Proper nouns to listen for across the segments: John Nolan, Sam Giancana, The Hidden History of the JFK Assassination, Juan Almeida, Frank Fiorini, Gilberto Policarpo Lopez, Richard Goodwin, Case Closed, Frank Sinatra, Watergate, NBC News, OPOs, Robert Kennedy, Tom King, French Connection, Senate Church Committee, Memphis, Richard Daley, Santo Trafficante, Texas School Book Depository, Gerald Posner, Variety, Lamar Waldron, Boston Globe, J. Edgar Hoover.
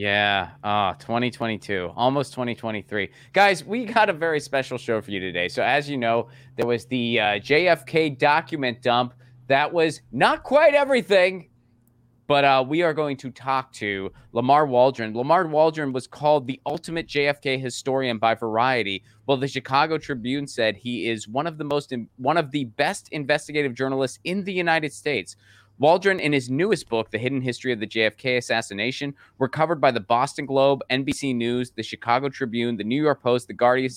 Yeah. 2022, almost 2023. Guys, we got a very special show for you today. So as you know, there was the JFK document dump. That was not quite everything. But we are going to talk to Lamar Waldron. Lamar Waldron was called the ultimate JFK historian by Variety. Well, the Chicago Tribune said he is one of the best investigative journalists in the United States. Waldron, in his newest book, The Hidden History of the JFK Assassination, were covered by the Boston Globe, NBC News, the Chicago Tribune, the New York Post, the Guardian,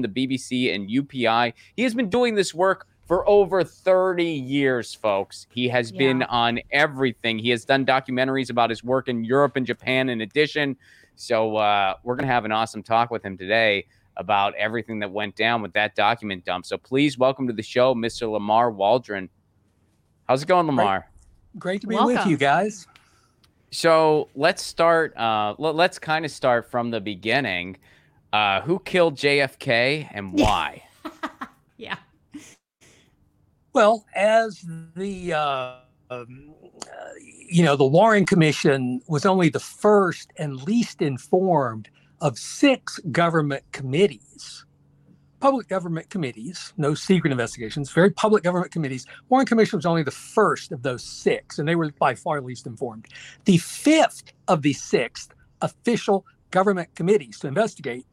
the BBC, and UPI. He has been doing this work for over 30 years, folks. He has been on everything. He has done documentaries about his work in Europe and Japan in addition. So we're going to have an awesome talk with him today about everything that went down with that document dump. So please welcome to the show, Mr. Lamar Waldron. How's it going, Lamar? Great to be with you guys. So let's start. Let's kind of start from the beginning. Who killed JFK and why? Yeah. Well, as the, the Warren Commission was only the first and least informed of 6 government committees, public government committees, no secret investigations, very public government committees. Warren Commission was only the first of those 6, and they were by far least informed. The 5th of the 6 official government committees to investigate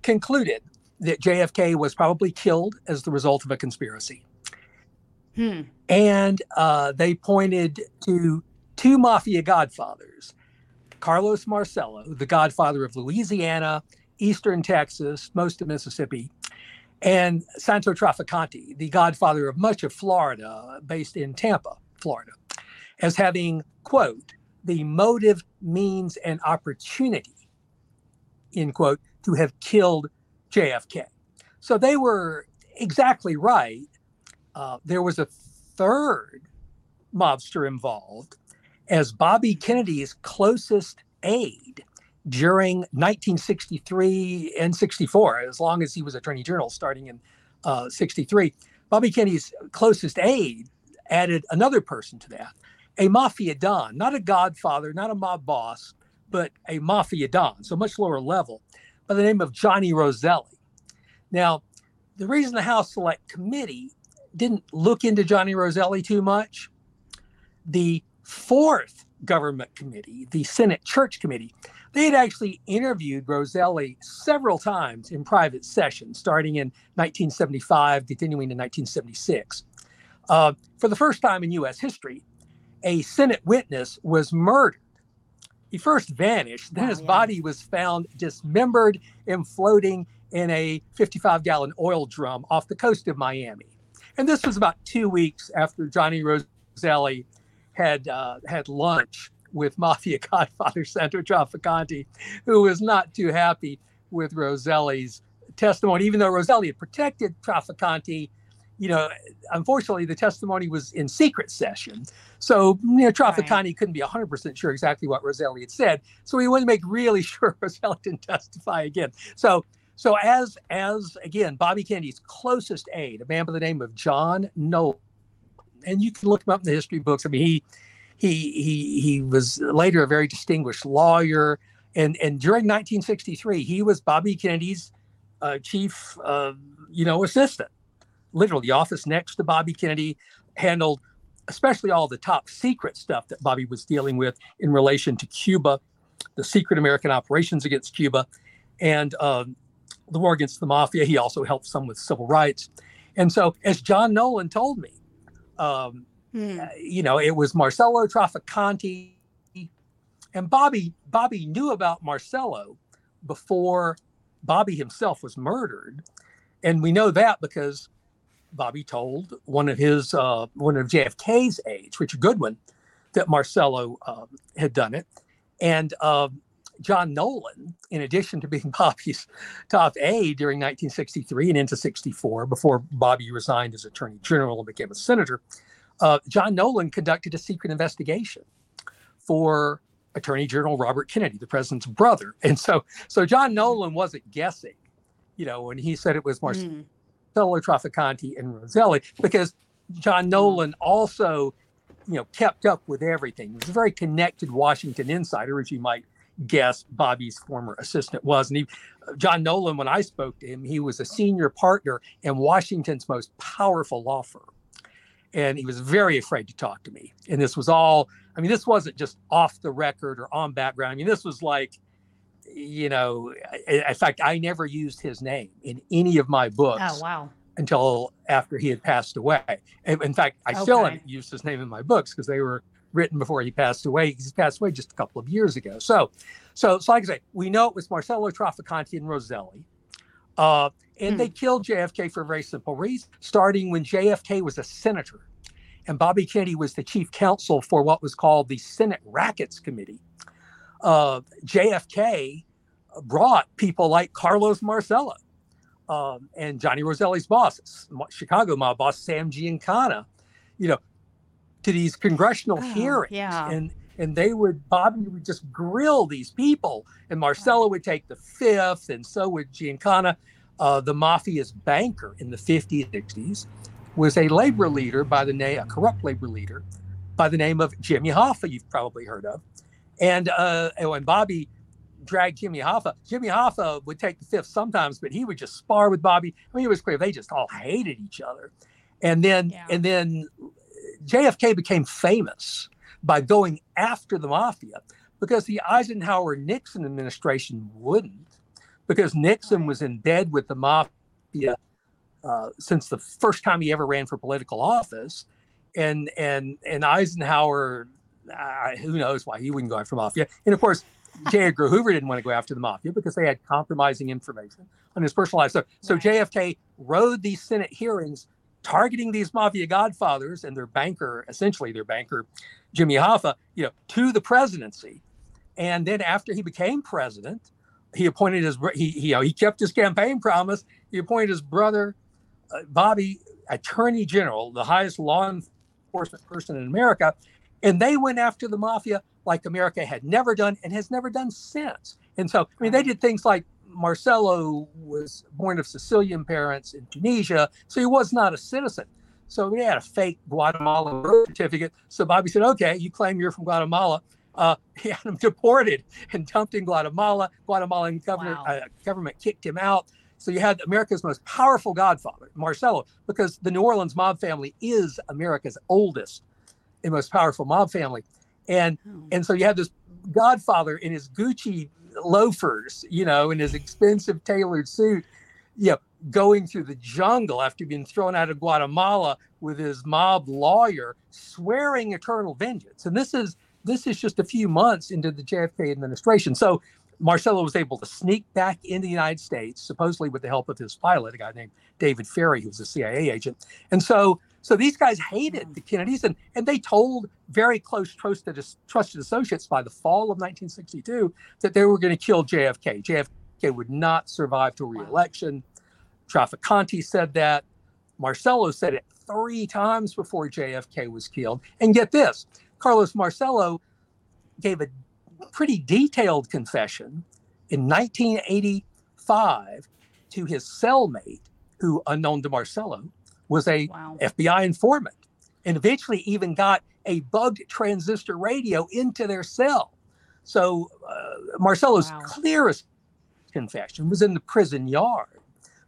concluded that JFK was probably killed as the result of a conspiracy. And they pointed to 2 mafia godfathers, Carlos Marcello, the godfather of Louisiana, eastern Texas, most of Mississippi, and Santo Trafficante, the godfather of much of Florida, based in Tampa, Florida, as having, quote, the motive, means, and opportunity, end quote, to have killed JFK. So they were exactly right. There was a 3rd mobster involved as Bobby Kennedy's closest aide during 1963 and 64, as long as he was Attorney General starting in 63. Bobby Kennedy's closest aide added another person to that, a mafia don, not a godfather, not a mob boss, but a mafia don, so much lower level, by the name of Johnny Roselli. Now, the reason the House Select Committee didn't look into Johnny Roselli too much. The 4th government committee, the Senate Church Committee, they had actually interviewed Roselli several times in private sessions, starting in 1975, continuing in 1976. For the first time in U.S. history, a Senate witness was murdered. He first vanished, then his body was found dismembered and floating in a 55-gallon oil drum off the coast of Miami. And this was about 2 weeks after Johnny Roselli had lunch with mafia godfather Santo Trafficante, who was not too happy with Roselli's testimony, even though Roselli had protected Trafficante. You know, unfortunately, the testimony was in secret session. So, Trafficante couldn't be 100% sure exactly what Roselli had said. So he wanted to make really sure Roselli didn't testify again. So as again, Bobby Kennedy's closest aide, a man by the name of John Knoll, and you can look him up in the history books. I mean, he was later a very distinguished lawyer, and during 1963, he was Bobby Kennedy's chief, assistant. Literally, the office next to Bobby Kennedy handled especially all the top secret stuff that Bobby was dealing with in relation to Cuba, the secret American operations against Cuba, and the war against the mafia. He also helped some with civil rights. And so, as John Nolan told me, it was Marcello, Trafficante, and Bobby. Bobby knew about Marcello before Bobby himself was murdered. And we know that because Bobby told one of JFK's aides, Richard Goodwin, that Marcello had done it. And John Nolan, in addition to being Bobby's top aide during 1963 and into 64, before Bobby resigned as Attorney General and became a senator, John Nolan conducted a secret investigation for Attorney General Robert Kennedy, the president's brother. And so John Nolan wasn't guessing, when he said it was Marcello, Trafficante, and Roselli, because John Nolan also, kept up with everything. He was a very connected Washington insider, as you might guest Bobby's former assistant was. And John Nolan, when I spoke to him, he was a senior partner in Washington's most powerful law firm. And he was very afraid to talk to me. And this was all, I mean, this wasn't just off the record or on background. I mean, this was like, you know, in fact, I never used his name in any of my books. Oh, wow. Until after he had passed away. In fact, I still haven't used his name in my books because they were written before he passed away. He passed away just a couple of years ago. So like I say, we know it was Marcello, Trafficante, and Roselli. And they killed JFK for a very simple reason, starting when JFK was a senator. And Bobby Kennedy was the chief counsel for what was called the Senate Rackets Committee. JFK brought people like Carlos Marcello and Johnny Roselli's boss, Chicago mob boss Sam Giancana, you know, to these congressional hearings. Yeah. And they would, Bobby would just grill these people, and Marcello would take the fifth, and so would Giancana. The mafia's banker in the 50s, 60s was a corrupt labor leader by the name of Jimmy Hoffa, you've probably heard of. And when Bobby dragged Jimmy Hoffa would take the fifth sometimes, but he would just spar with Bobby. I mean, it was clear they just all hated each other. And then JFK became famous by going after the mafia because the Eisenhower-Nixon administration wouldn't, because Nixon was in bed with the mafia since the first time he ever ran for political office. And Eisenhower, who knows why he wouldn't go after the mafia. And of course, J. Edgar Hoover didn't want to go after the mafia because they had compromising information on his personal life. So JFK rode these Senate hearings targeting these mafia godfathers and their banker, Jimmy Hoffa, you know, to the presidency. And then after he became president, he appointed he kept his campaign promise. He appointed his brother, Bobby, Attorney General, the highest law enforcement person in America. And they went after the mafia like America had never done and has never done since. And so, I mean, they did things like Marcello was born of Sicilian parents in Tunisia, so he was not a citizen. So they had a fake Guatemalan birth certificate. So Bobby said, okay, you claim you're from Guatemala. He had him deported and dumped in Guatemala. Guatemalan government kicked him out. So you had America's most powerful godfather, Marcello, because the New Orleans mob family is America's oldest and most powerful mob family. And so you had this godfather in his Gucci loafers, you know, in his expensive tailored suit, you know, going through the jungle after being thrown out of Guatemala with his mob lawyer swearing eternal vengeance. And this is just a few months into the JFK administration. So Marcello was able to sneak back into the United States, supposedly with the help of his pilot, a guy named David Ferry, who was a CIA agent. And so these guys hated the Kennedys, and they told very close trusted associates by the fall of 1962 that they were going to kill JFK. JFK would not survive to re-election. Trafficante said that. Marcello said it 3 times before JFK was killed. And get this. Carlos Marcello gave a pretty detailed confession in 1985 to his cellmate, who, unknown to Marcello, was a FBI informant, and eventually even got a bugged transistor radio into their cell. So Marcello's clearest confession was in the prison yard.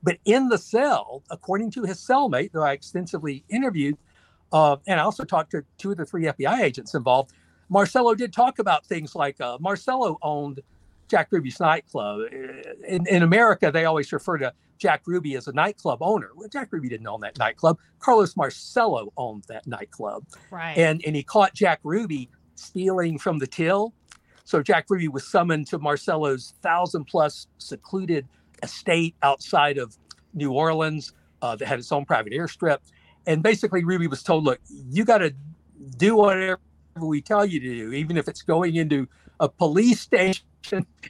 But in the cell, according to his cellmate, who I extensively interviewed, and I also talked to 2 of the 3 FBI agents involved. Marcello did talk about things like Marcello owned Jack Ruby's nightclub. In America, they always refer to Jack Ruby as a nightclub owner. Well, Jack Ruby didn't own that nightclub. Carlos Marcello owned that nightclub. Right. And he caught Jack Ruby stealing from the till. So Jack Ruby was summoned to Marcello's 1,000-plus secluded estate outside of New Orleans that had its own private airstrip. And basically, Ruby was told, look, you got to do whatever we tell you to do, even if it's going into a police station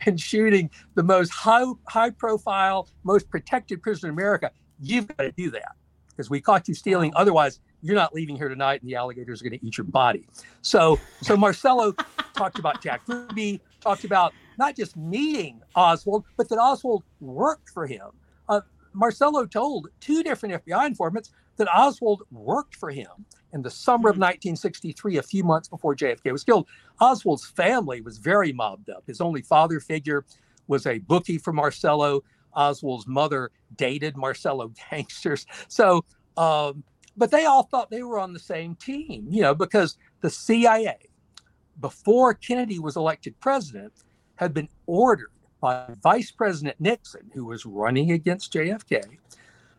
and shooting the most high-profile, most protected prisoner in America. You've got to do that because we caught you stealing. Otherwise, you're not leaving here tonight, and the alligators are going to eat your body. So Marcello talked about Jack Ruby, talked about not just meeting Oswald, but that Oswald worked for him. Marcello told two different FBI informants that Oswald worked for him in the summer of 1963, a few months before JFK was killed. Oswald's family was very mobbed up. His only father figure was a bookie for Marcello. Oswald's mother dated Marcello gangsters. So, but they all thought they were on the same team, you know, because the CIA, before Kennedy was elected president, had been ordered by Vice President Nixon, who was running against JFK.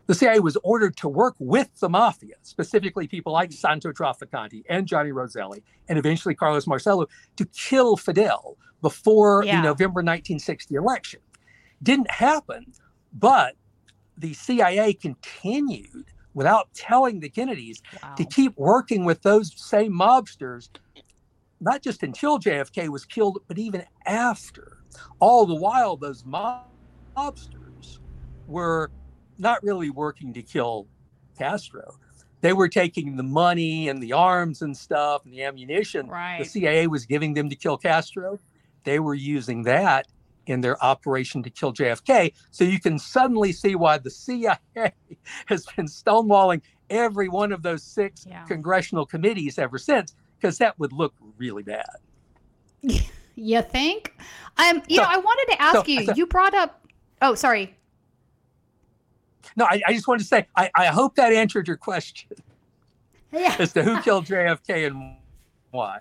The CIA was ordered to work with the mafia, specifically people like Santo Trafficante and Johnny Roselli, and eventually Carlos Marcello, to kill Fidel before the November 1960 election. Didn't happen, but the CIA continued, without telling the Kennedys, to keep working with those same mobsters, not just until JFK was killed, but even after. All the while, those mobsters were not really working to kill Castro. They were taking the money and the arms and stuff and the ammunition the CIA was giving them to kill Castro. They were using that in their operation to kill JFK. So you can suddenly see why the CIA has been stonewalling every one of those six congressional committees ever since, because that would look really bad. You think? I wanted to ask you brought up, oh, sorry. No, I just wanted to say, I hope that answered your question as to who killed JFK and why.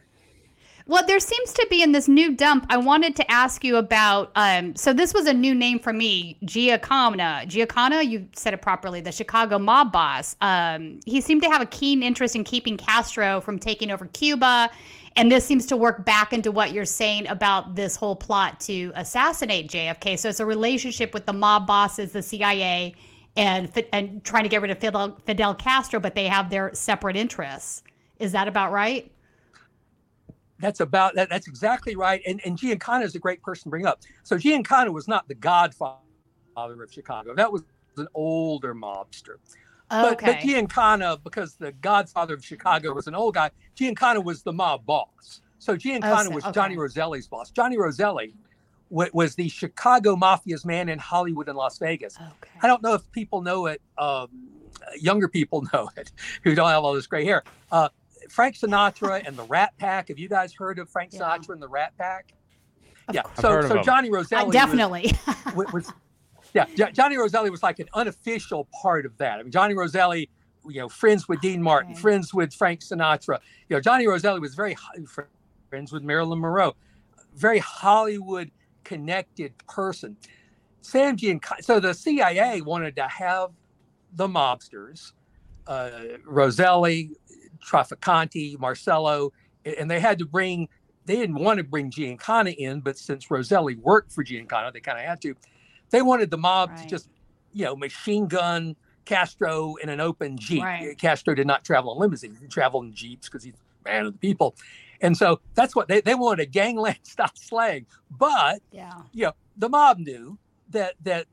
Well, there seems to be in this new dump, I wanted to ask you about, so this was a new name for me, Giancana, you said it properly, the Chicago mob boss. He seemed to have a keen interest in keeping Castro from taking over Cuba. And this seems to work back into what you're saying about this whole plot to assassinate JFK. So it's a relationship with the mob bosses, the CIA, and trying to get rid of Fidel Castro, but they have their separate interests. Is that about right? That's exactly right. And Giancana is a great person to bring up. So Giancana was not the godfather of Chicago. That was an older mobster. But Giancana, because the godfather of Chicago was an old guy, Giancana was the mob boss. So Giancana was Johnny Roselli's boss. Johnny Roselli was the Chicago mafia's man in Hollywood and Las Vegas. Okay. I don't know if people know it, younger people know it, who don't have all this gray hair. Frank Sinatra and the Rat Pack. Have you guys heard of Frank Sinatra and the Rat Pack? Of course. So Johnny Roselli definitely Johnny Roselli was like an unofficial part of that. I mean, Johnny Roselli, you know, friends with Dean Martin, friends with Frank Sinatra. You know, Johnny Roselli was very friends with Marilyn Monroe, very Hollywood connected person. Sam Giancana. So the CIA wanted to have the mobsters, Roselli, Trafficante, Marcello, and they didn't want to bring Giancana in, but since Roselli worked for Giancana, they kind of had to. They wanted the mob to just, you know, machine gun Castro in an open Jeep. Right. Castro did not travel in limousines. He traveled in Jeeps because he's a man of the people. And so that's what they wanted, a gangland style slang. But, you know, the mob knew that the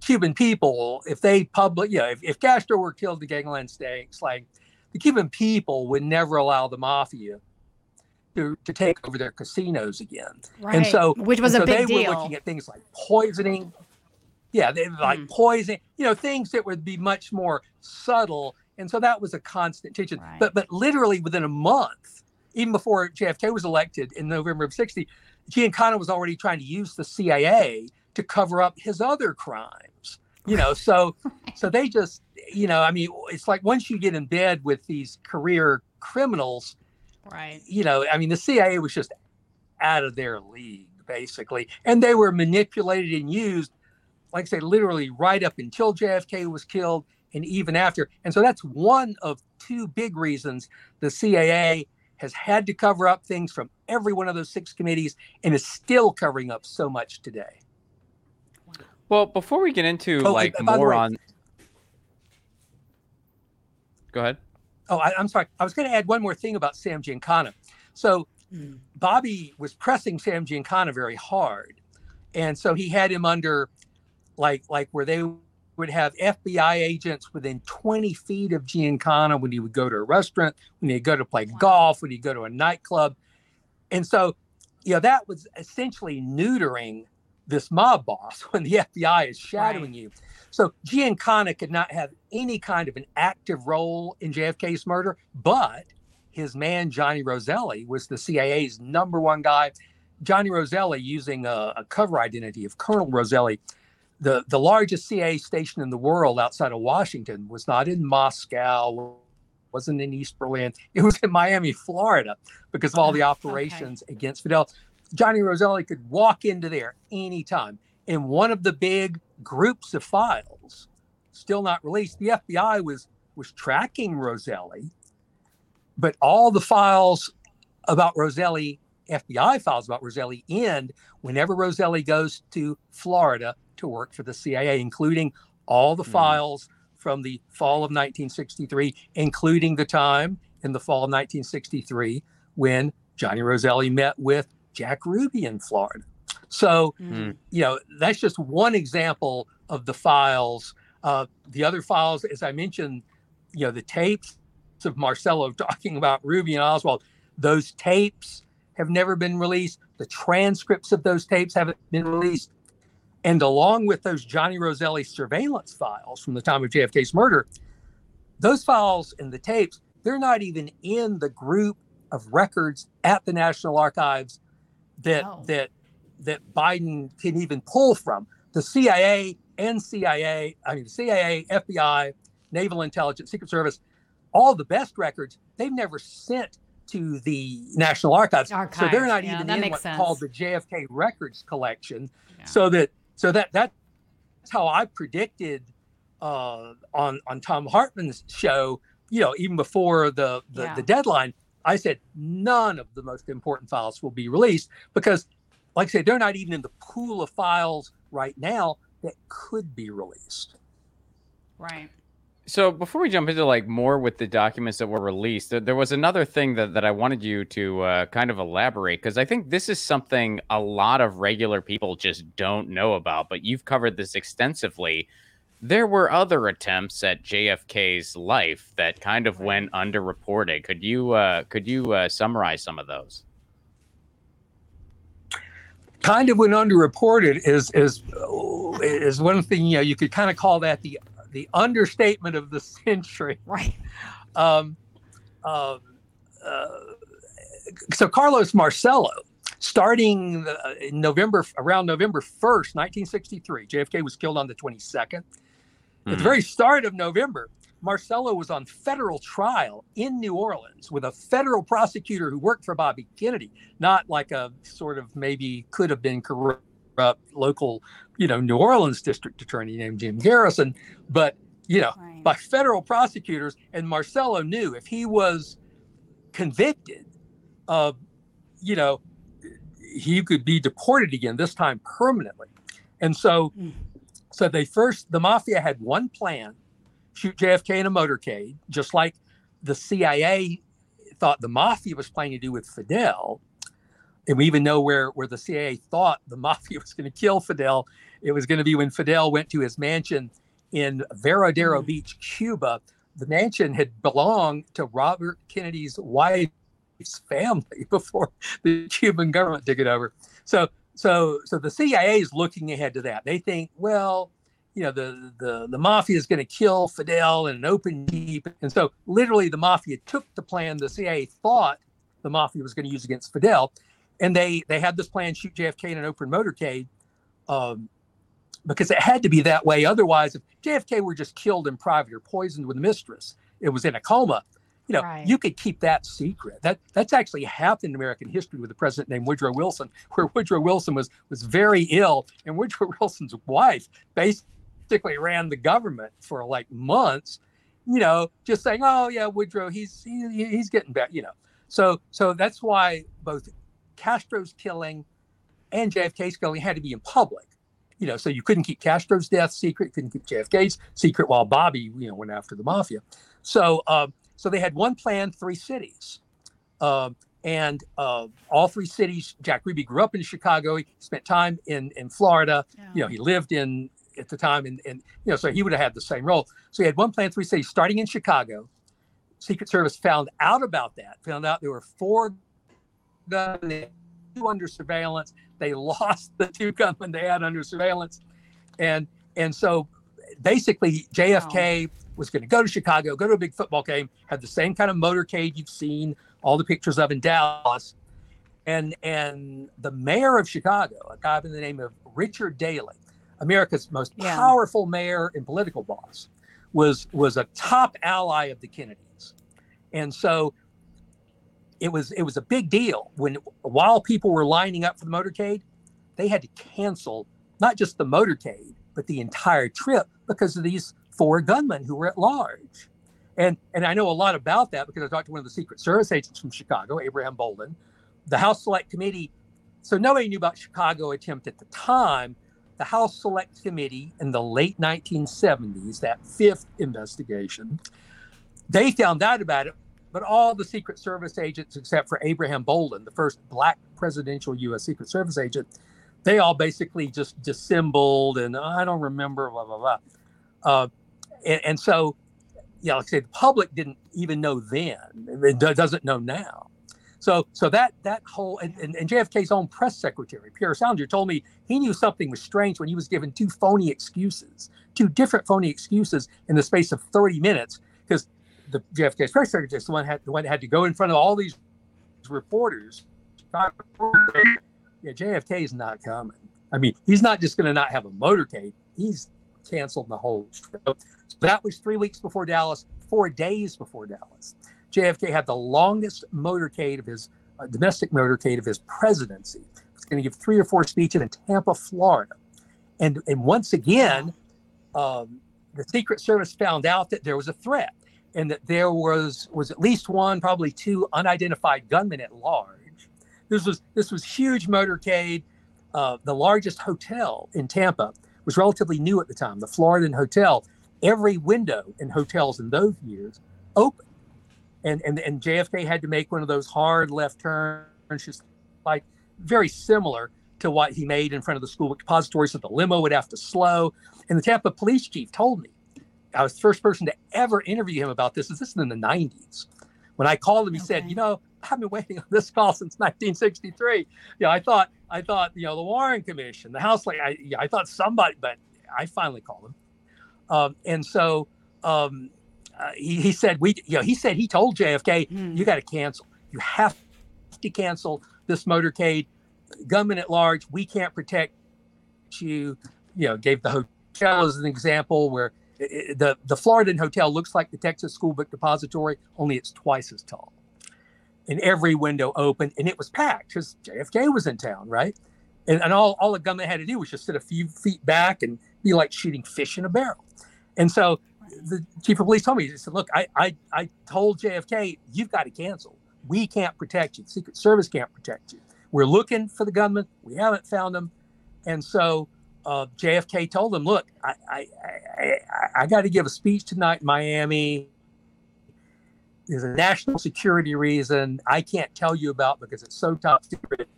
Cuban people, if they if Castro were killed, the gangland slang, the Cuban people would never allow the mafia to take over their casinos again. Right. And so, which was a big deal. They were looking at things like poisoning. Yeah, they like poison, you know, things that would be much more subtle. And so that was a constant tension. Right. But literally within a month, even before JFK was elected in November of 60, Giancana was already trying to use the CIA to cover up his other crimes, you know. So they just, you know, I mean, it's like once you get in bed with these career criminals, right? You know, I mean, the CIA was just out of their league, basically. And they were manipulated and used, like I say, literally right up until JFK was killed and even after. And so that's one of two big reasons the CIA has had to cover up things from every one of those six committees and is still covering up so much today. Well, before we get into go ahead. Oh, I'm sorry. I was going to add one more thing about Sam Giancana. So Bobby was pressing Sam Giancana very hard. And so he had him under like where they would have FBI agents within 20 feet of Giancana when he would go to a restaurant, when he'd go to play golf, when he'd go to a nightclub. And so, you know, that was essentially neutering this mob boss when the FBI is shadowing you. So Giancana could not have any kind of an active role in JFK's murder, but his man, Johnny Roselli, was the CIA's number one guy. Johnny Roselli, using a cover identity of Colonel Roselli, the largest CIA station in the world outside of Washington, was not in Moscow, wasn't in East Berlin. It was in Miami, Florida, because of all the operations against Fidel. Johnny Roselli could walk into there anytime. And one of the big groups of files, still not released, the FBI was tracking Roselli, but all the files about Roselli, FBI files about Roselli, end whenever Roselli goes to Florida to work for the CIA, including all the files from the fall of 1963, including the time in the fall of 1963 when Johnny Roselli met with Jack Ruby in Florida. So, you know, that's just one example of the files. The other files, as I mentioned, you know, the tapes of Marcello talking about Ruby and Oswald, those tapes have never been released. The transcripts of those tapes haven't been released. And along with those Johnny Roselli surveillance files from the time of JFK's murder, those files and the tapes, they're not even in the group of records at the National Archives that Biden can even pull from. The CIA, FBI, Naval Intelligence, Secret Service, all the best records, they've never sent to the National Archives. So they're not even in what's called the JFK Records Collection. Yeah. So that's how I predicted on Tom Hartman's show, you know, even before the deadline, I said none of the most important files will be released because, like I said, they're not even in the pool of files right now that could be released. Right. So before we jump into like more with the documents that were released, there was another thing that I wanted you to kind of elaborate, because I think this is something a lot of regular people just don't know about, but you've covered this extensively. There were other attempts at JFK's life that kind of went underreported. Could you summarize some of those? Kind of went underreported is one thing. You know, you could kind of call that the understatement of the century. Right. So Carlos Marcello, starting in around November 1st, 1963, JFK was killed on the 22nd. At the very start of November, Marcello was on federal trial in New Orleans with a federal prosecutor who worked for Bobby Kennedy, not like a sort of maybe could have been corrupt local, you know, New Orleans district attorney named Jim Garrison, but, you know, by federal prosecutors. And Marcello knew if he was convicted, you know, he could be deported again, this time permanently. And so they the mafia had one plan: shoot JFK in a motorcade, just like the CIA thought the mafia was planning to do with Fidel. And we even know where the CIA thought the mafia was going to kill Fidel. It was going to be when Fidel went to his mansion in Veradero Beach, Cuba. The mansion had belonged to Robert Kennedy's wife's family before the Cuban government took it over. So the CIA is looking ahead to that. They think, well, you know, the mafia is going to kill Fidel in an open jeep. And so literally the mafia took the plan the CIA thought the mafia was going to use against Fidel. And they had this plan, shoot JFK in an open motorcade, because it had to be that way. Otherwise, if JFK were just killed in private or poisoned with a mistress, it was in a coma, you know, you could keep that secret. That's actually happened in American history with a president named Woodrow Wilson, where Woodrow Wilson was very ill. And Woodrow Wilson's wife basically ran the government for like months, you know, just saying, oh, yeah, Woodrow, he's getting better, you know. So that's why both Castro's killing and JFK's killing had to be in public, you know, so you couldn't keep Castro's death secret, couldn't keep JFK's secret while Bobby, you know, went after the mafia. So they had one plan, three cities, and all three cities. Jack Ruby grew up in Chicago. He spent time in Florida. Yeah. You know, he lived in at the time, and you know, so he would have had the same role. So he had one plan, three cities, starting in Chicago. Secret Service found out about that. Found out there were four gun under surveillance. They lost the two gunmen they had under surveillance. And so basically JFK was going to go to Chicago, go to a big football game, have the same kind of motorcade you've seen all the pictures of in Dallas. And the mayor of Chicago, a guy by the name of Richard Daley, America's most powerful mayor and political boss, was a top ally of the Kennedys. And so it was a big deal when, while people were lining up for the motorcade, they had to cancel not just the motorcade, but the entire trip because of these four gunmen who were at large. And I know a lot about that because I talked to one of the Secret Service agents from Chicago, Abraham Bolden, the House Select Committee. So nobody knew about Chicago attempt at the time. The House Select Committee in the late 1970s, that fifth investigation, they found out about it, but all the Secret Service agents, except for Abraham Bolden, the first black presidential U.S. Secret Service agent, they all basically just dissembled and I don't remember, blah, blah, blah. And so, yeah, like I say, the public didn't even know then. It doesn't know now. So that whole, and JFK's own press secretary, Pierre Salinger, told me he knew something was strange when he was given two different phony excuses in the space of 30 minutes, because the JFK's press secretary is the one that had to go in front of all these reporters. Yeah, JFK is not coming. I mean, he's not just going to not have a motorcade. He's canceled the whole trip. So that was 3 weeks before Dallas, 4 days before Dallas. JFK had the longest motorcade of his domestic motorcade of his presidency. He was going to give 3 or 4 speeches in Tampa, Florida. And once again, the Secret Service found out that there was a threat and that there was at least one, probably two unidentified gunmen at large. This was huge motorcade. The largest hotel in Tampa was relatively new at the time, the Floridan Hotel. Every window in hotels in those years open. And JFK had to make one of those hard left turns, just like very similar to what he made in front of the school book depository, so the limo would have to slow. And the Tampa police chief told me, I was the first person to ever interview him about this. This is in the 90s. When I called him, he said, you know, I've been waiting on this call since 1963. Yeah, you know, I thought, you know, the Warren Commission, the House, I thought somebody, but I finally called him. He said, he told JFK, you got to cancel. You have to cancel this motorcade. Gunmen at large, we can't protect you. You know, gave the hotel as an example where the Floridan Hotel looks like the Texas School Book Depository, only it's twice as tall. And every window open, and it was packed because JFK was in town, right? And all the gunmen had to do was just sit a few feet back and be like shooting fish in a barrel. And so the chief of police told me, he said, look, I told JFK, you've got to cancel. We can't protect you. The Secret Service can't protect you. We're looking for the gunmen. We haven't found them. And so JFK told them, look, I got to give a speech tonight in Miami. There's a national security reason I can't tell you about because it's so top secret.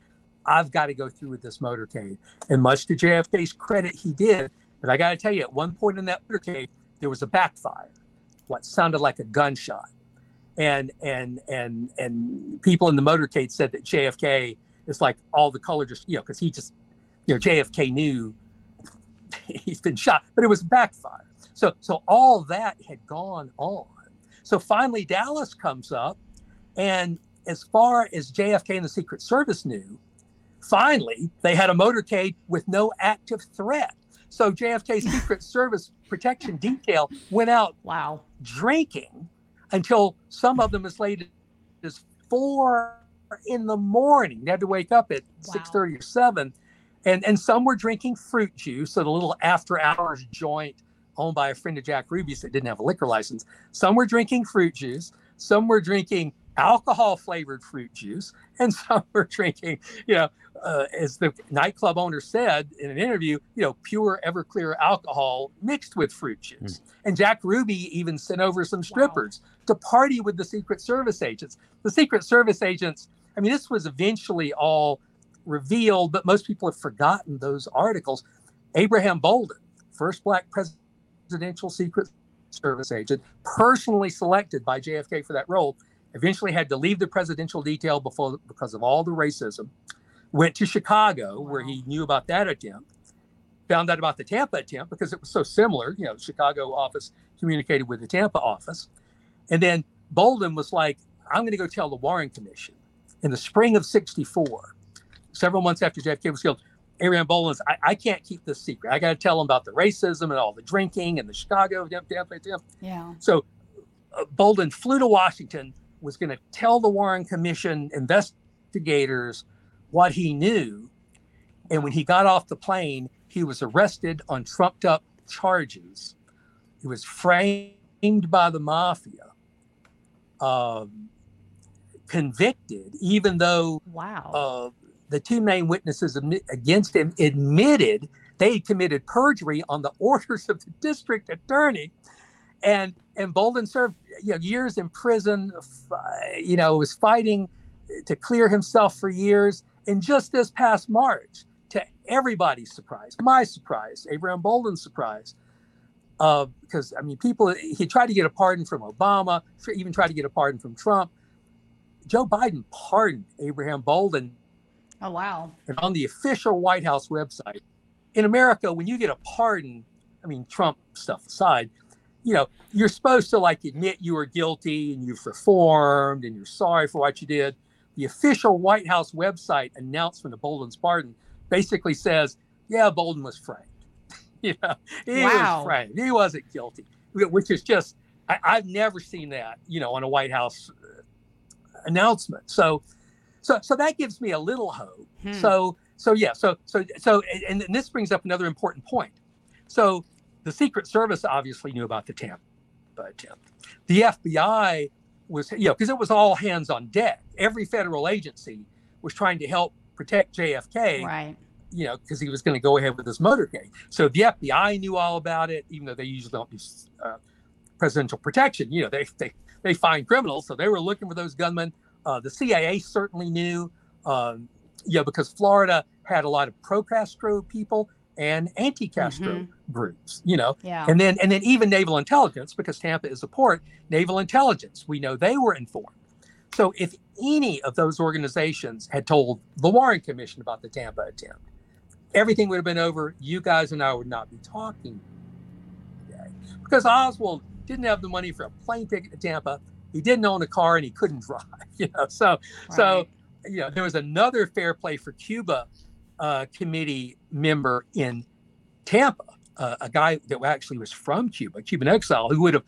I've got to go through with this motorcade. And much to JFK's credit, he did. But I got to tell you, at one point in that motorcade, there was a backfire, what sounded like a gunshot. And people in the motorcade said that JFK is like all the color just, you know, because he just, you know, JFK knew he's been shot, but it was backfire. So all that had gone on. So finally, Dallas comes up, and as far as JFK and the Secret Service knew, finally, they had a motorcade with no active threat. So JFK's Secret Service protection detail went out drinking until some of them as late as 4 a.m. They had to wake up at 6:30 or 7. And some were drinking fruit juice, so the little after-hours joint owned by a friend of Jack Ruby's that didn't have a liquor license. Some were drinking fruit juice. Some were drinking alcohol-flavored fruit juice. And some were drinking, you know, as the nightclub owner said in an interview, you know, pure Everclear alcohol mixed with fruit juice. And Jack Ruby even sent over some strippers to party with the Secret Service agents. The Secret Service agents, I mean, this was eventually all revealed, but most people have forgotten those articles. Abraham Bolden, first black presidential Secret Service agent, personally selected by JFK for that role, eventually had to leave the presidential detail because of all the racism. went to Chicago, where he knew about that attempt, found out about the Tampa attempt because it was so similar. You know, Chicago office communicated with the Tampa office. And then Bolden was like, I'm going to go tell the Warren Commission. In the spring of 64, several months after JFK was killed, Abraham Bolden's, I can't keep this secret. I got to tell them about the racism and all the drinking and the Chicago attempt. Yeah. So Bolden flew to Washington, was going to tell the Warren Commission investigators what he knew. And when he got off the plane, he was arrested on trumped up charges. He was framed by the mafia, convicted, even though the two main witnesses against him admitted they committed perjury on the orders of the district attorney. And Bolden served years in prison, was fighting to clear himself for years. And just this past March, to everybody's surprise, my surprise, Abraham Bolden's surprise, because, he tried to get a pardon from Obama, even tried to get a pardon from Trump. Joe Biden pardoned Abraham Bolden. Oh, wow. And on the official White House website. In America, when you get a pardon, Trump stuff aside, you're supposed to admit you were guilty and you've reformed and you're sorry for what you did. The official White House website announcement of Bolden's pardon basically says, yeah, Bolden was framed. He was framed. He wasn't guilty, which is just, I've never seen that, on a White House announcement. So that gives me a little hope. And this brings up another important point. So the Secret Service obviously knew about the Tampa attempt. The FBI was, because it was all hands on deck. Every federal agency was trying to help protect JFK, right? Because he was going to go ahead with his motorcade. So the FBI knew all about it, even though they usually don't use presidential protection. They find criminals, so they were looking for those gunmen. The CIA certainly knew, because Florida had a lot of pro-Castro people and anti-Castro groups, and then even naval intelligence, because Tampa is a port, naval intelligence, we know they were informed. So if any of those organizations had told the Warren Commission about the Tampa attempt, everything would have been over. You guys and I would not be talking today, because Oswald didn't have the money for a plane ticket to Tampa. He didn't own a car and he couldn't drive, So there was another Fair Play for Cuba committee member in Tampa, a guy that actually was from Cuba, Cuban exile, Gilberto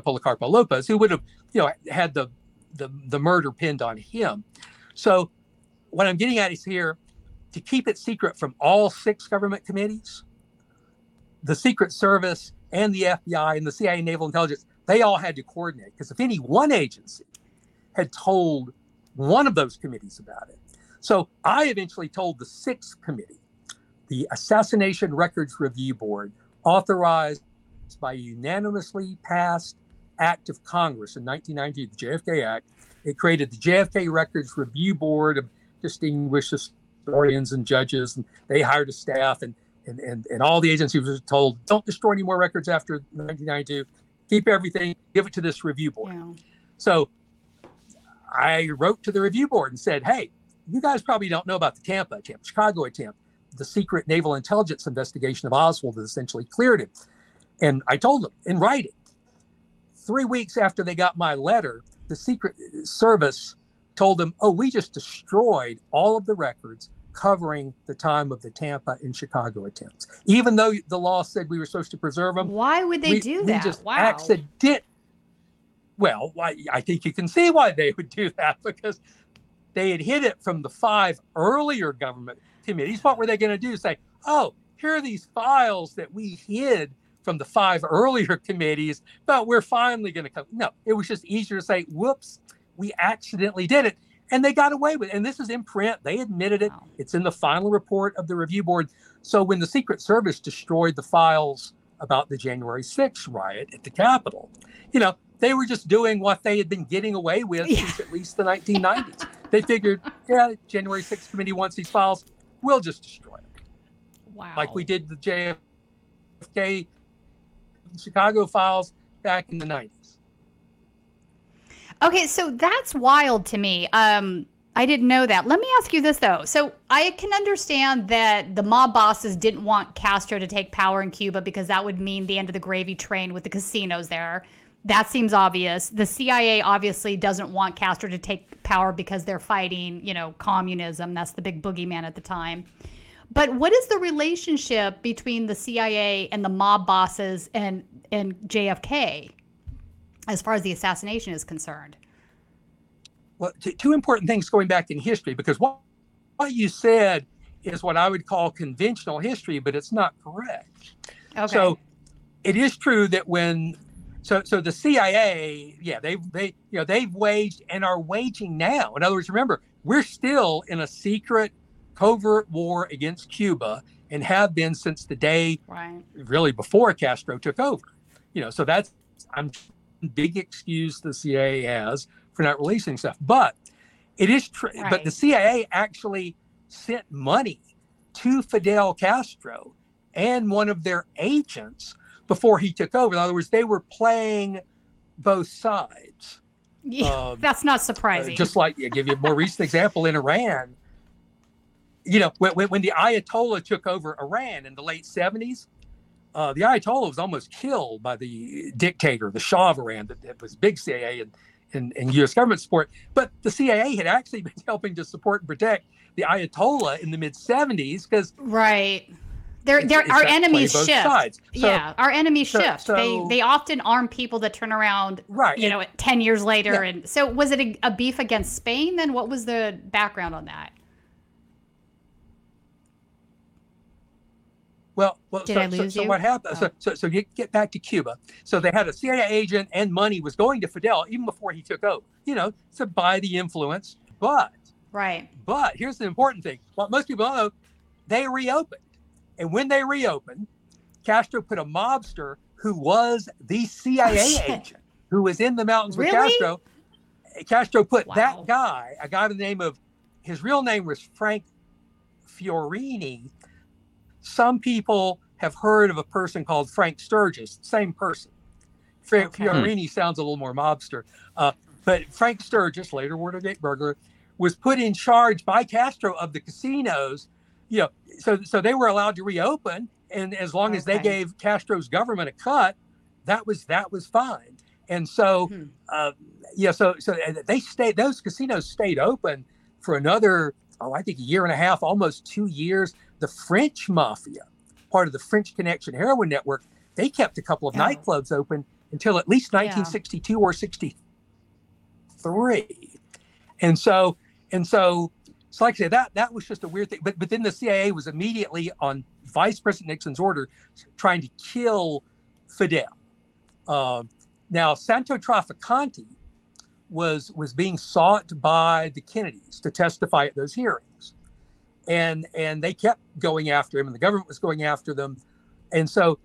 Policarpo Lopez, who would have, had the murder pinned on him. So what I'm getting at is here, to keep it secret from all six government committees, the Secret Service and the FBI and the CIA Naval Intelligence, they all had to coordinate, because if any one agency had told one of those committees about it. So I eventually told the sixth committee, the Assassination Records Review Board, authorized by a unanimously passed act of Congress in 1990, the JFK Act. It created the JFK Records Review Board of distinguished historians and judges, and they hired a staff, and all the agencies were told, don't destroy any more records after 1992. Keep everything, give it to this review board. Yeah. So I wrote to the review board and said, hey, you guys probably don't know about the Tampa attempt, Chicago attempt. The secret naval intelligence investigation of Oswald that essentially cleared him. And I told them in writing. 3 weeks after they got my letter, the Secret Service told them, oh, we just destroyed all of the records covering the time of the Tampa and Chicago attempts, even though the law said we were supposed to preserve them. Why would they do that? I think you can see why they would do that, because they had hid it from the five earlier government committees. What were they going to do? Say, oh, here are these files that we hid from the five earlier committees, but we're finally going to come. No, it was just easier to say, whoops, we accidentally did it. And they got away with it. And this is in print. They admitted it. Wow. It's in the final report of the review board. So when the Secret Service destroyed the files about the January 6th riot at the Capitol, they were just doing what they had been getting away with since at least the 1990s. They figured, January 6th committee wants these files. We'll just destroy them. Wow. Like we did the JFK Chicago files back in the 90s. Okay, so that's wild to me. I didn't know that. Let me ask you this, though. So I can understand that the mob bosses didn't want Castro to take power in Cuba because that would mean the end of the gravy train with the casinos there. That seems obvious. The CIA obviously doesn't want Castro to take power because they're fighting, you know, communism. That's the big boogeyman at the time. But what is the relationship between the CIA and the mob bosses and JFK as far as the assassination is concerned? Well, two important things going back in history, because what you said is what I would call conventional history, but it's not correct. Okay. So it is true that when, so the CIA, yeah, they've waged and are waging now. In other words, remember, we're still in a secret, covert war against Cuba and have been since the day, right, really before Castro took over. You know, so that's a big excuse the CIA has for not releasing stuff. But it is true. Right. But the CIA actually sent money to Fidel Castro and one of their agents before he took over. In other words, they were playing both sides. Yeah, that's not surprising. Just like, I give you a more recent example in Iran. You know, when the Ayatollah took over Iran in the late 70s, the Ayatollah was almost killed by the dictator, the Shah of Iran, that was big CIA and U.S. government support. But the CIA had actually been helping to support and protect the Ayatollah in the mid-70s because... Right. Our enemies shift. Sides. So, yeah, our enemies shift. So, they often arm people that turn around, right, you know, 10 years later. Yeah. And so was it a beef against Spain then? What was the background on that? Well, so what happened? Oh. So you get back to Cuba. So they had a CIA agent and money was going to Fidel even before he took over, you know, to buy the influence. But here's the important thing. What most people don't know, they reopened. And when they reopened, Castro put a mobster who was the CIA agent who was in the mountains with Castro. Castro put that guy, a guy by the name of, his real name was Frank Fiorini. Some people have heard of a person called Frank Sturgis, same person. Fiorini sounds a little more mobster. But Frank Sturgis, later Watergate burglar, was put in charge by Castro of the casinos. You know, so they were allowed to reopen. And as long as they gave Castro's government a cut, that was fine. And so, so they stayed, those casinos stayed open for another, I think a year and a half, almost 2 years. The French mafia, part of the French Connection heroin network, they kept a couple of nightclubs open until at least 1962 or 63. And so it's like I said, that was just a weird thing. But then the CIA was immediately on Vice President Nixon's order trying to kill Fidel. Now Santo Trafficante was being sought by the Kennedys to testify at those hearings. And they kept going after him, and the government was going after them. And so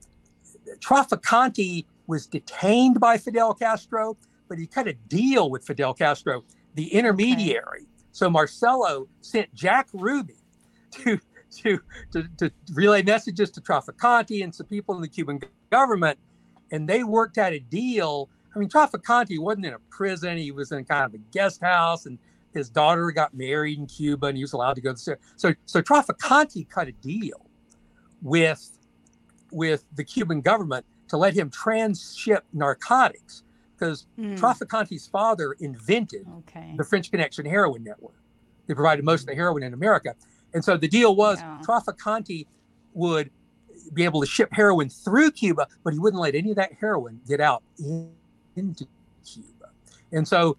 Trafficante was detained by Fidel Castro, but he cut a deal with Fidel Castro, the intermediary. Okay. So Marcello sent Jack Ruby to relay messages to Trafficante and to people in the Cuban government, and they worked out a deal. I mean, Trafficante wasn't in a prison. He was in kind of a guest house, and his daughter got married in Cuba, and he was allowed to go to the... So Trafficante cut a deal with the Cuban government to let him transship narcotics, because Traficante's father invented the French Connection heroin network. They provided most of the heroin in America. And so the deal was Trafficante would be able to ship heroin through Cuba, but he wouldn't let any of that heroin get out into Cuba. And so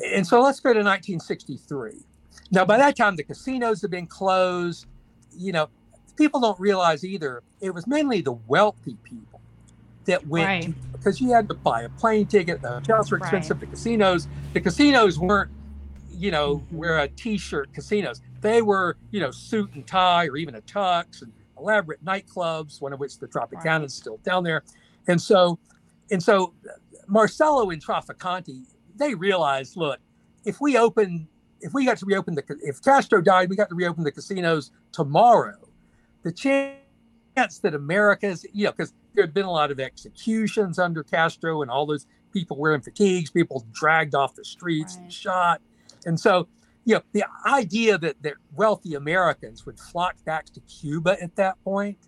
let's go to 1963. Now, by that time, the casinos have been closed. You know, people don't realize either, it was mainly the wealthy people that went, because you had to buy a plane ticket, the hotels were expensive, the casinos weren't, you know, wear a T-shirt casinos. They were, you know, suit and tie or even a tux and elaborate nightclubs, one of which the Tropicana is still down there. And so Marcello and Trafficante, they realized, look, if Castro died, we got to reopen the casinos tomorrow. The chance that America's, you know, because there had been a lot of executions under Castro and all those people wearing fatigues, people dragged off the streets and shot. And so, you know, the idea that wealthy Americans would flock back to Cuba at that point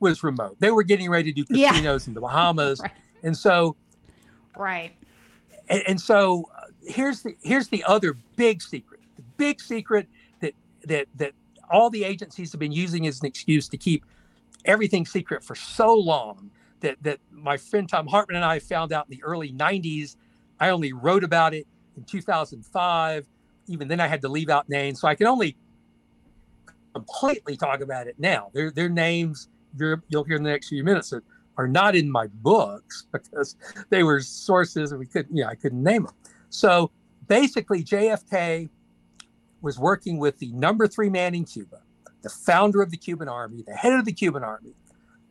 was remote. They were getting ready to do casinos in the Bahamas. Right. And so, and so here's the other big secret. The big secret that all the agencies have been using as an excuse to keep everything secret for so long that my friend Tom Hartman and I found out in the early 90s. I only wrote about it in 2005. Even then I had to leave out names. So I can only completely talk about it now. Their names, you'll hear in the next few minutes, are not in my books because they were sources and we couldn't, I couldn't name them. So basically JFK was working with the number 3 man in Cuba, the founder of the Cuban Army, the head of the Cuban Army,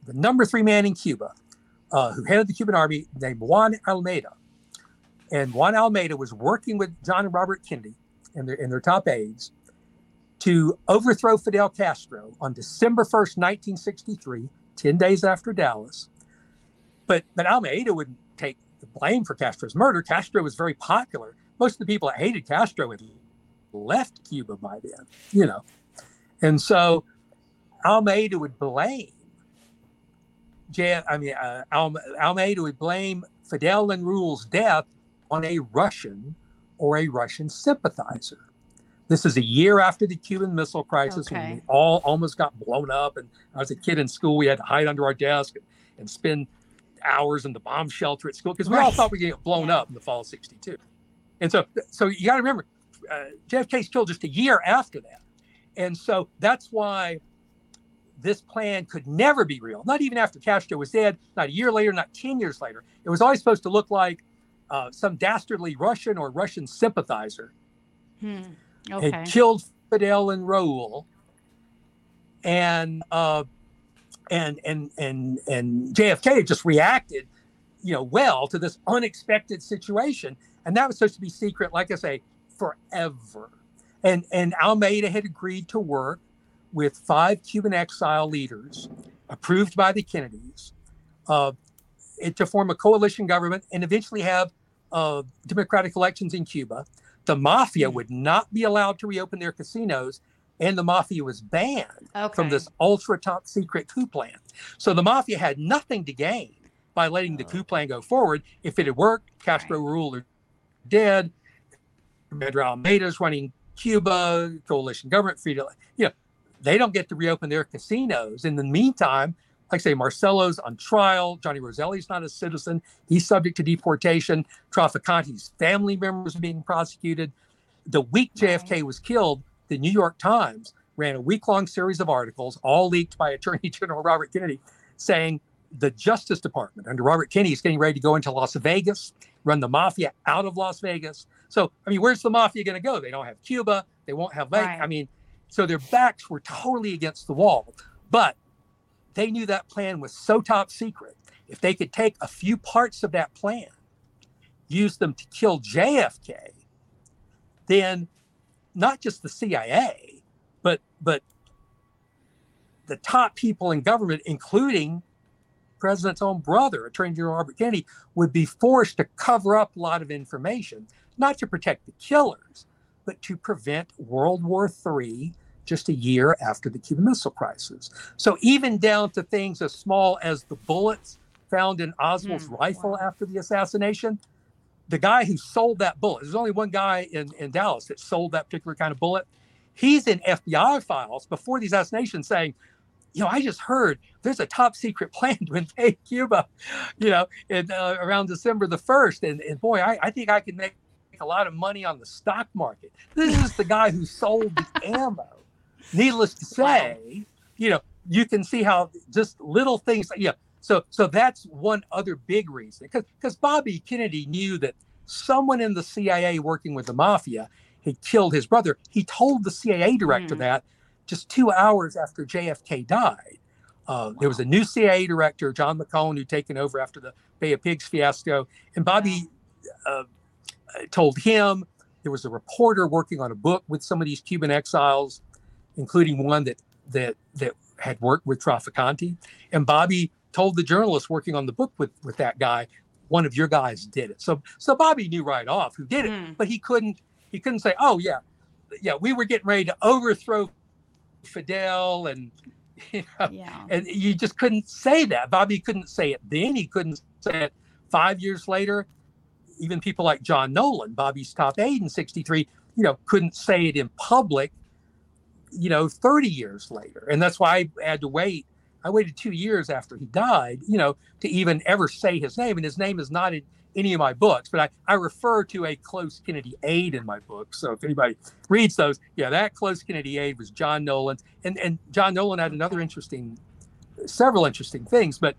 the number 3 man in Cuba who headed the Cuban Army named Juan Almeida. And Juan Almeida was working with John and Robert Kennedy and their top aides to overthrow Fidel Castro on December 1st, 1963, 10 days after Dallas. But Almeida wouldn't take the blame for Castro's murder. Castro was very popular. Most of the people that hated Castro had left Cuba by then, And so Almeida would blame Almeida would blame Fidel and Rule's death on a Russian or a Russian sympathizer. This is a year after the Cuban Missile Crisis, when we all almost got blown up. And I was a kid in school. We had to hide under our desk and spend hours in the bomb shelter at school because we all thought we were going to get blown up in the fall of '62. And so you got to remember, JFK's killed just a year after that. And so that's why this plan could never be real. Not even after Castro was dead, not a year later, not 10 years later. It was always supposed to look like some dastardly Russian or Russian sympathizer had killed Fidel and Raul. And JFK just reacted, well to this unexpected situation. And that was supposed to be secret, like I say, forever. And Almeida had agreed to work with 5 Cuban exile leaders approved by the Kennedys to form a coalition government and eventually have democratic elections in Cuba. The mafia would not be allowed to reopen their casinos, and the mafia was banned from this ultra top secret coup plan. So the mafia had nothing to gain by letting the coup plan go forward. If it had worked, Castro, Raul are dead. Commander Almeida's running Cuba, coalition government, freedom. They don't get to reopen their casinos. In the meantime, like I say, Marcello's on trial. Johnny Roselli's not a citizen. He's subject to deportation. Trafficante's family members are being prosecuted. The week JFK was killed, the New York Times ran a week-long series of articles, all leaked by Attorney General Robert Kennedy, saying the Justice Department under Robert Kennedy is getting ready to go into Las Vegas, run the mafia out of Las Vegas. So, where's the mafia going to go? They don't have Cuba. They won't have Vegas. So their backs were totally against the wall, but they knew that plan was so top secret. If they could take a few parts of that plan, use them to kill JFK, then not just the CIA, but the top people in government, including the president's own brother, Attorney General Robert Kennedy, would be forced to cover up a lot of information, not to protect the killers, but to prevent World War III just a year after the Cuban Missile Crisis. So even down to things as small as the bullets found in Oswald's rifle after the assassination, the guy who sold that bullet, there's only one guy in Dallas that sold that particular kind of bullet. He's in FBI files before the assassination saying, I just heard there's a top secret plan to invade Cuba, around December the 1st. And boy, I think I can make a lot of money on the stock market. This is the guy who sold the ammo. Needless to say, you can see how just little things. So that's one other big reason. Because Bobby Kennedy knew that someone in the CIA working with the mafia had killed his brother. He told the CIA director that just 2 hours after JFK died. There was a new CIA director, John McCone, who'd taken over after the Bay of Pigs fiasco, and Bobby told him there was a reporter working on a book with some of these Cuban exiles, including one that had worked with Trafficante. And Bobby told the journalist working on the book with that guy, one of your guys did it. So Bobby knew right off who did it, but he couldn't say, oh yeah, yeah, we were getting ready to overthrow Fidel, and you know, yeah. And you just couldn't say that. Bobby couldn't say it then. He couldn't say it 5 years later. Even people like John Nolan, Bobby's top aide in '63, you know, couldn't say it in public, you know, 30 years later. And that's why I had to wait. I waited 2 years after he died, you know, to even ever say his name. And his name is not in any of my books, but I refer to a close Kennedy aide in my book. So if anybody reads those, yeah, that close Kennedy aide was John Nolan. And John Nolan had several interesting things. But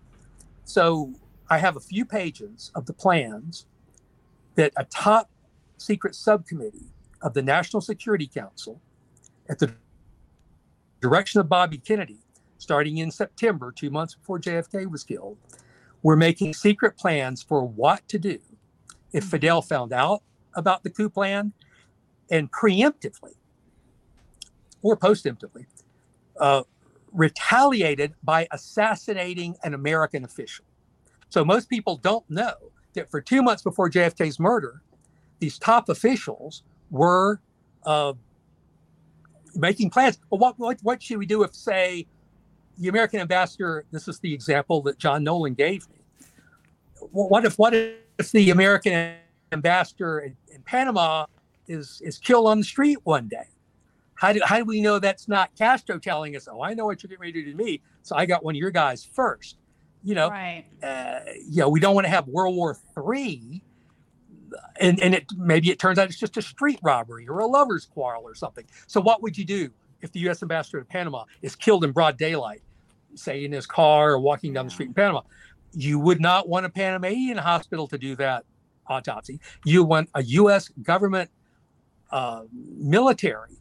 so I have a few pages of the plans that a top secret subcommittee of the National Security Council at the direction of Bobby Kennedy, starting in September, 2 months before JFK was killed, were making secret plans for what to do if Fidel found out about the coup plan, and preemptively or postemptively retaliated by assassinating an American official. So most people don't know that for 2 months before JFK's murder, these top officials were making plans. Well, what should we do if, say, the American ambassador, this is the example that John Nolan gave me. What if the American ambassador in Panama is killed on the street one day? How do we know that's not Castro telling us, oh, I know what you're getting ready to do to me, so I got one of your guys first? You know, right. We don't want to have World War III. And maybe it turns out it's just a street robbery or a lover's quarrel or something. So what would you do if the U.S. ambassador to Panama is killed in broad daylight, say in his car or walking down the street in Panama? You would not want a Panamanian hospital to do that autopsy. You want a U.S. government military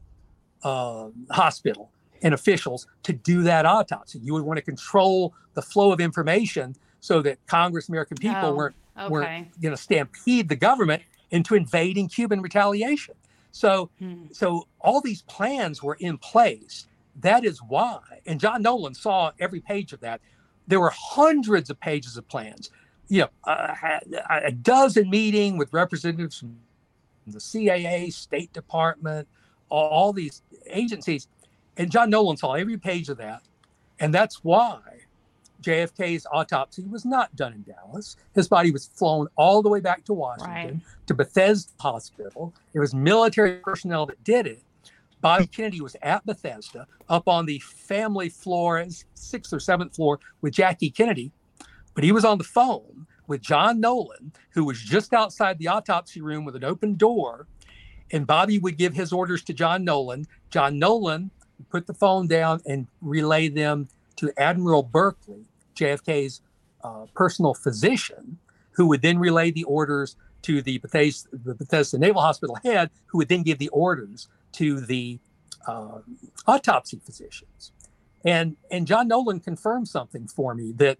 hospital and officials to do that autopsy. You would want to control the flow of information so that Congress, American people weren't going to stampede the government into invading Cuban retaliation. So all these plans were in place. That is why, and John Nolan saw every page of that. There were hundreds of pages of plans. You know, a dozen meetings with representatives from the CIA, State Department, all these agencies. And John Nolan saw every page of that. And that's why JFK's autopsy was not done in Dallas. His body was flown all the way back to Washington, to Bethesda Hospital. It was military personnel that did it. Bobby Kennedy was at Bethesda, up on the family floor, 6th or 7th floor, with Jackie Kennedy. But he was on the phone with John Nolan, who was just outside the autopsy room with an open door. And Bobby would give his orders to John Nolan. John Nolan would put the phone down and relay them to Admiral Berkeley, JFK's personal physician, who would then relay the orders to the Bethesda Naval Hospital head, who would then give the orders to the autopsy physicians. And John Nolan confirmed something for me that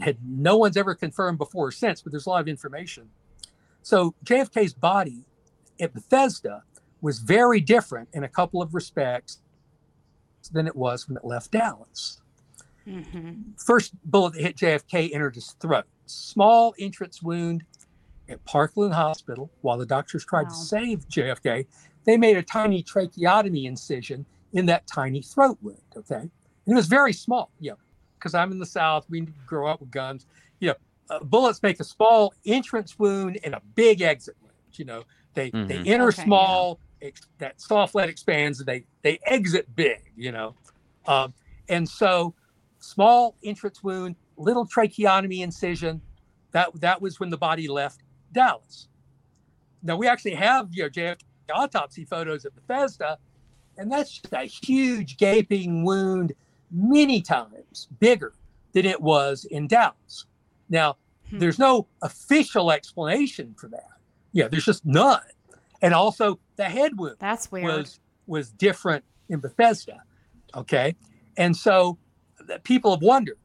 had no one's ever confirmed before or since, but there's a lot of information. So JFK's body at Bethesda was very different in a couple of respects than it was when it left Dallas. Mm-hmm. First bullet that hit JFK entered his throat. Small entrance wound at Parkland Hospital. While the doctors tried to save JFK, they made a tiny tracheotomy incision in that tiny throat wound. Okay, and it was very small. Yeah, you know, because I'm in the South, we grow up with guns. You know, bullets make a small entrance wound and a big exit wound. You know, they enter small. Yeah. That soft lead expands, they exit big, you know. And so small entrance wound, little tracheotomy incision, that was when the body left Dallas. Now, we actually have, you know, JFK autopsy photos at Bethesda, and that's just a huge gaping wound, many times bigger than it was in Dallas. Now, there's no official explanation for that. Yeah, there's just none. And also the head wound was different in Bethesda, okay? And so people have wondered.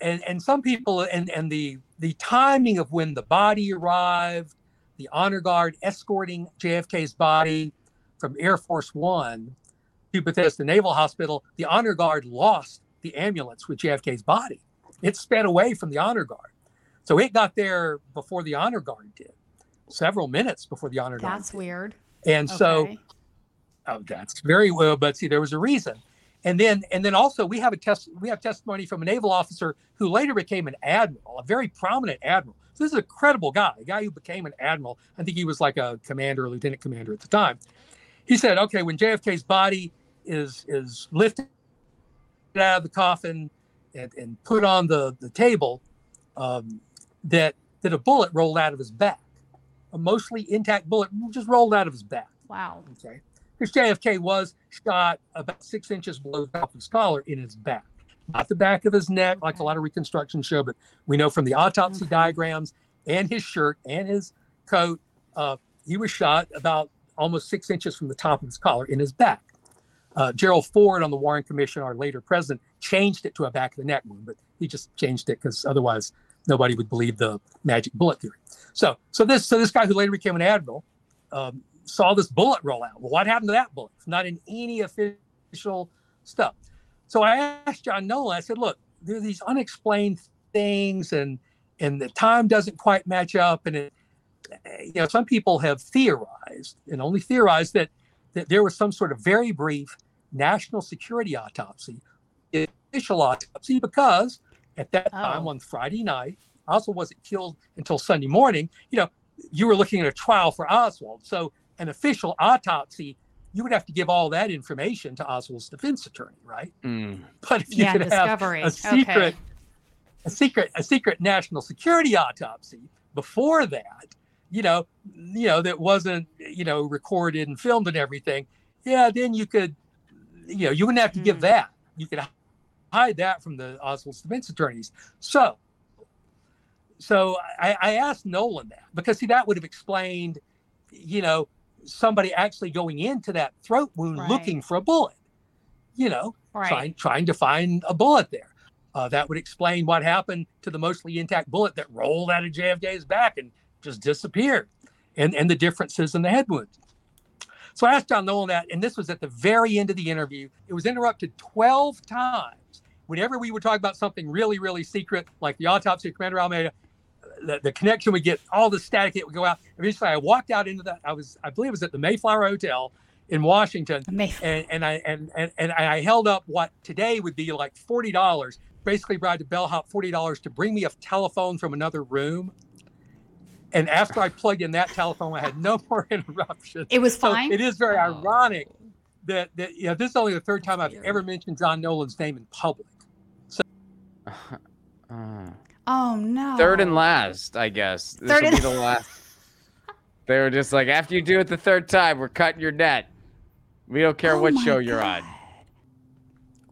And some people, and the timing of when the body arrived, the honor guard escorting JFK's body from Air Force One to Bethesda Naval Hospital, the honor guard lost the ambulance with JFK's body. It sped away from the honor guard. So it got there before the honor guard did. Several minutes before the honor guard. That's weird. And so of deaths. Very well, but see, there was a reason. And then also we have testimony from a naval officer who later became an admiral, a very prominent admiral. So this is a credible guy, a guy who became an admiral. I think he was like a commander or lieutenant commander at the time. He said, okay, when JFK's body is lifted out of the coffin and put on the table, that a bullet rolled out of his back. A mostly intact bullet just rolled out of his back. Wow. Okay. Because JFK was shot about 6 inches below the top of his collar in his back, not the back of his neck, like a lot of reconstructions show. But we know from the autopsy diagrams and his shirt and his coat, he was shot about almost 6 inches from the top of his collar in his back. Gerald Ford on the Warren Commission, our later president, changed it to a back of the neck wound, but he just changed it because otherwise nobody would believe the magic bullet theory. So this guy who later became an admiral saw this bullet roll out. Well, what happened to that bullet? It's not in any official stuff. So I asked John Nolan, I said, look, there are these unexplained things and the time doesn't quite match up. And some people have theorized and only theorized that there was some sort of very brief national security autopsy, official autopsy, because at that time on Friday night, Oswald wasn't killed until Sunday morning. You were looking at a trial for Oswald. So an official autopsy, you would have to give all that information to Oswald's defense attorney, right? Mm. But if you could discovery. Have a secret national security autopsy before that, that wasn't, recorded and filmed and everything. Yeah, then you could, you wouldn't have to give that. You could hide that from the Oswald's defense attorneys. So I asked Nolan that because, see, that would have explained, somebody actually going into that throat wound looking for a bullet, trying to find a bullet there. That would explain what happened to the mostly intact bullet that rolled out of JFK's back and just disappeared, and the differences in the head wound. So I asked John Nolan that, and this was at the very end of the interview. It was interrupted 12 times. Whenever we would talk about something really, really secret, like the autopsy of Commander Almeida, the connection would get all the static, it would go out. Eventually, I walked out into that. I believe it was at the Mayflower Hotel in Washington, and I held up what today would be like $40. Basically, bribed a bellhop $40 to bring me a telephone from another room. And after I plugged in that telephone, I had no more interruptions. It was fine. So it is very ironic that this is only the third time I've ever mentioned John Nolan's name in public. Oh no! Third and last, I guess. This will be the last. They were just like, after you do it the third time, we're cutting your net. We don't care what show you're on.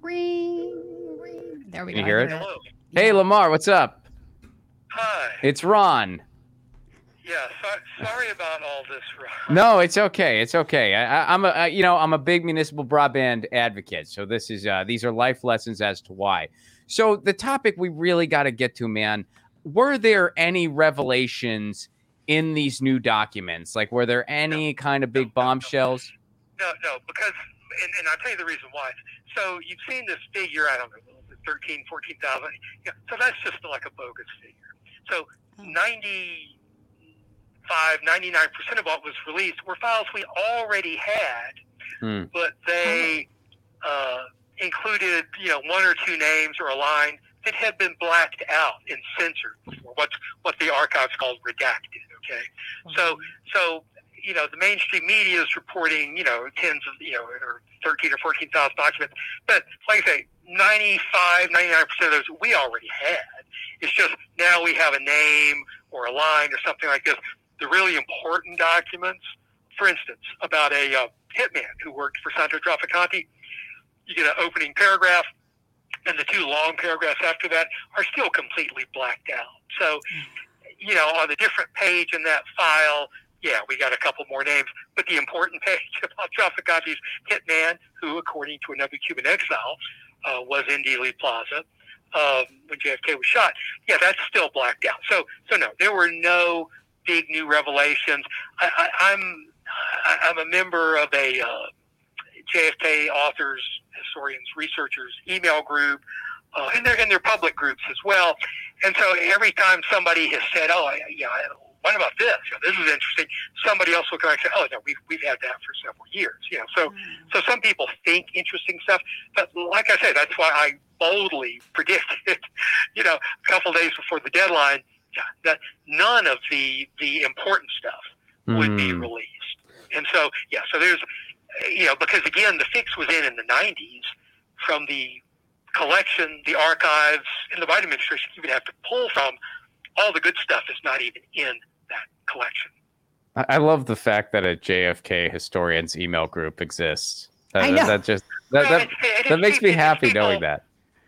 Ring, ring. There we go. You hear it? Hello. Hey, Lamar, what's up? Hi. It's Ron. Yeah, sorry about all this, Ron. No, it's okay. It's okay. I'm a big municipal broadband advocate, so this is these are life lessons as to why. So the topic we really got to get to, man, were there any revelations in these new documents? Like, were there any kind of big bombshells? No, because, and I'll tell you the reason why. So you've seen this figure, I don't know, 13, 14,000. Yeah, so that's just like a bogus figure. So 99% of what was released were files we already had, but they... included, one or two names or a line that had been blacked out and censored, or what the archives called redacted. Okay, so the mainstream media is reporting, tens of, or 13 or 14,000 documents, but like I say, 99% of those we already had. It's just now we have a name or a line or something like this. The really important documents, for instance, about a hitman who worked for Santo Trafficante. You get an opening paragraph, and the two long paragraphs after that are still completely blacked out. So, on a different page in that file, we got a couple more names, but the important page about Traficante's hitman, who, according to another Cuban exile, was in Dealey Plaza when JFK was shot, that's still blacked out. So no, there were no big new revelations. I'm a member of a JFK authors, historians, researchers, email group, and they're in their public groups as well. And so every time somebody has said, what about this? You know, this is interesting. Somebody else will come and say, oh, no, we've had that for several years. You know, so some people think interesting stuff. But like I said, that's why I boldly predicted, you know, a couple days before the deadline, that none of the important stuff would be released. And so, so there's, you know, because again, the fix was in the 90s from the collection, the archives, and the Biden administration, you would have to pull from all the good stuff is not even in that collection. I love the fact that a JFK historians email group exists. That makes me happy knowing that.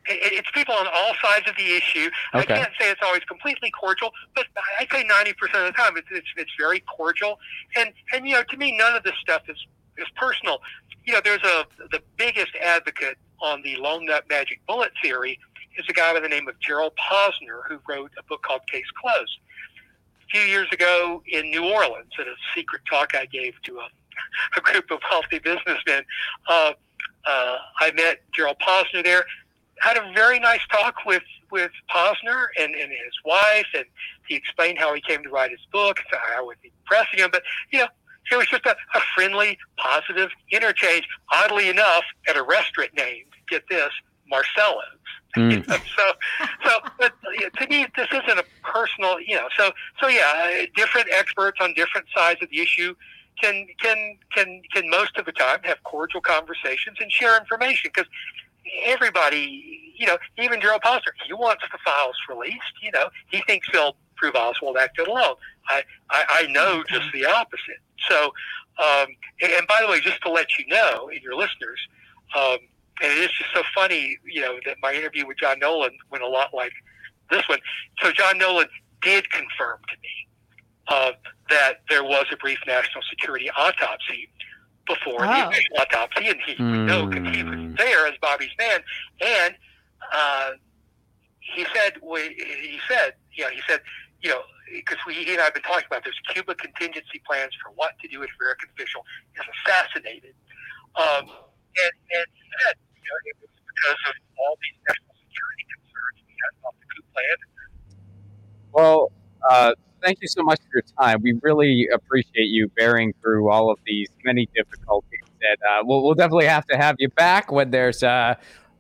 It's people on all sides of the issue. Okay. I can't say it's always completely cordial, but I'd say 90% of the time it's very cordial. And you know, to me, none of this stuff is personal. You know, there's the biggest advocate on the lone nut magic bullet theory is a guy by the name of Gerald Posner, who wrote a book called Case Closed. A few years ago in New Orleans, at a secret talk I gave to a group of wealthy businessmen, I met Gerald Posner there. Had a very nice talk with Posner and his wife, and he explained how he came to write his book. So I wasn't pressing him, but you know, it was just a friendly, positive interchange. Oddly enough, at a restaurant named, get this, Marcello's. So to me, this isn't a personal, you know. So yeah, different experts on different sides of the issue can most of the time have cordial conversations and share information, because everybody, you know, even Gerald Posner, he wants the files released. You know, he thinks they'll prove Oswald acted alone. I know just the opposite. So, and by the way, just to let you know, and your listeners, and it is just so funny, you know, that my interview with John Nolan went a lot like this one. So John Nolan did confirm to me that there was a brief national security autopsy before the initial autopsy, and he would know because he was there as Bobby's man. And he said, you know, because he and I have been talking about there's Cuba contingency plans for what to do if an American official is assassinated. And he said, you know, it was because of all these national security concerns we had about the coup plan. Well, thank you so much for your time. We really appreciate you bearing through all of these many difficulties. That we'll definitely have to have you back when there's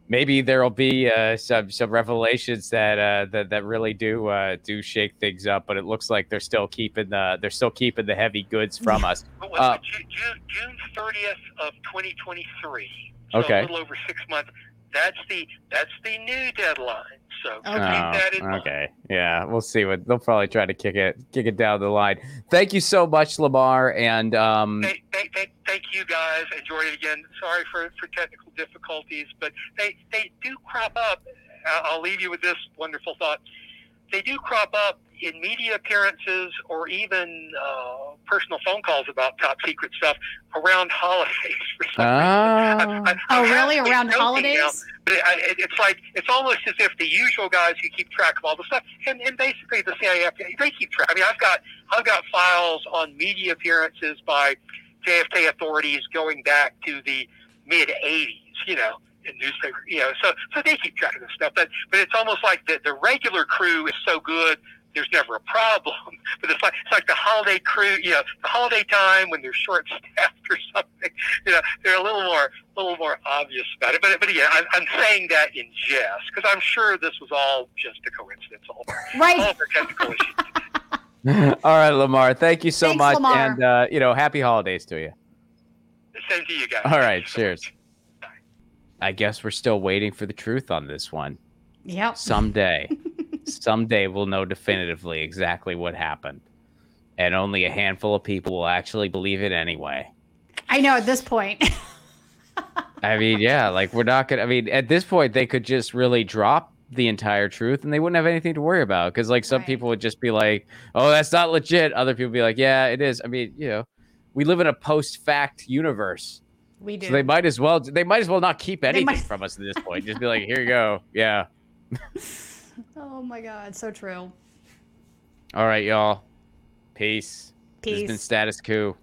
maybe there'll be some revelations that really do shake things up. But it looks like they're still keeping the heavy goods from us. June 30th of 2023. So okay, a little over 6 months. That's the new deadline. So keep that in mind. Okay. Yeah, we'll see what they'll probably try to kick it down the line. Thank you so much, Lamar, and thank you guys. Enjoy it again. Sorry for technical difficulties, but they do crop up. I'll leave you with this wonderful thought. They do crop up in media appearances or even personal phone calls about top secret stuff around holidays. For some reason. Around holidays? Now, but it's like, it's almost as if the usual guys who keep track of all the stuff, and basically the CIA, they keep track. I mean, I've got files on media appearances by JFK authorities going back to the mid-'80s, you know, in newspaper, you know, so they keep track of this stuff. But it's almost like the regular crew is so good, there's never a problem. But it's like the holiday crew, you know, the holiday time when they're short staffed or something, you know, they're a little more obvious about it. But yeah, I'm saying that in jest because I'm sure this was all just a coincidence, all for technical issues. All right, Lamar, thank you so much, Lamar. And you know, happy holidays to you. Same to you guys. All right, cheers. Bye. I guess we're still waiting for the truth on this one. Yep. Someday. Someday we'll know definitively exactly what happened, and only a handful of people will actually believe it anyway. I know at this point. I mean, yeah, like we're not going to, I mean, at this point they could just really drop the entire truth and they wouldn't have anything to worry about. Cause like some people would just be like, oh, that's not legit. Other people be like, yeah, it is. I mean, you know, we live in a post-fact universe. We do. So they might as well not keep anything from us at this point. Just be like, here you go. Yeah. Oh my God, so true. All right, y'all. Peace. This has been Status Coup.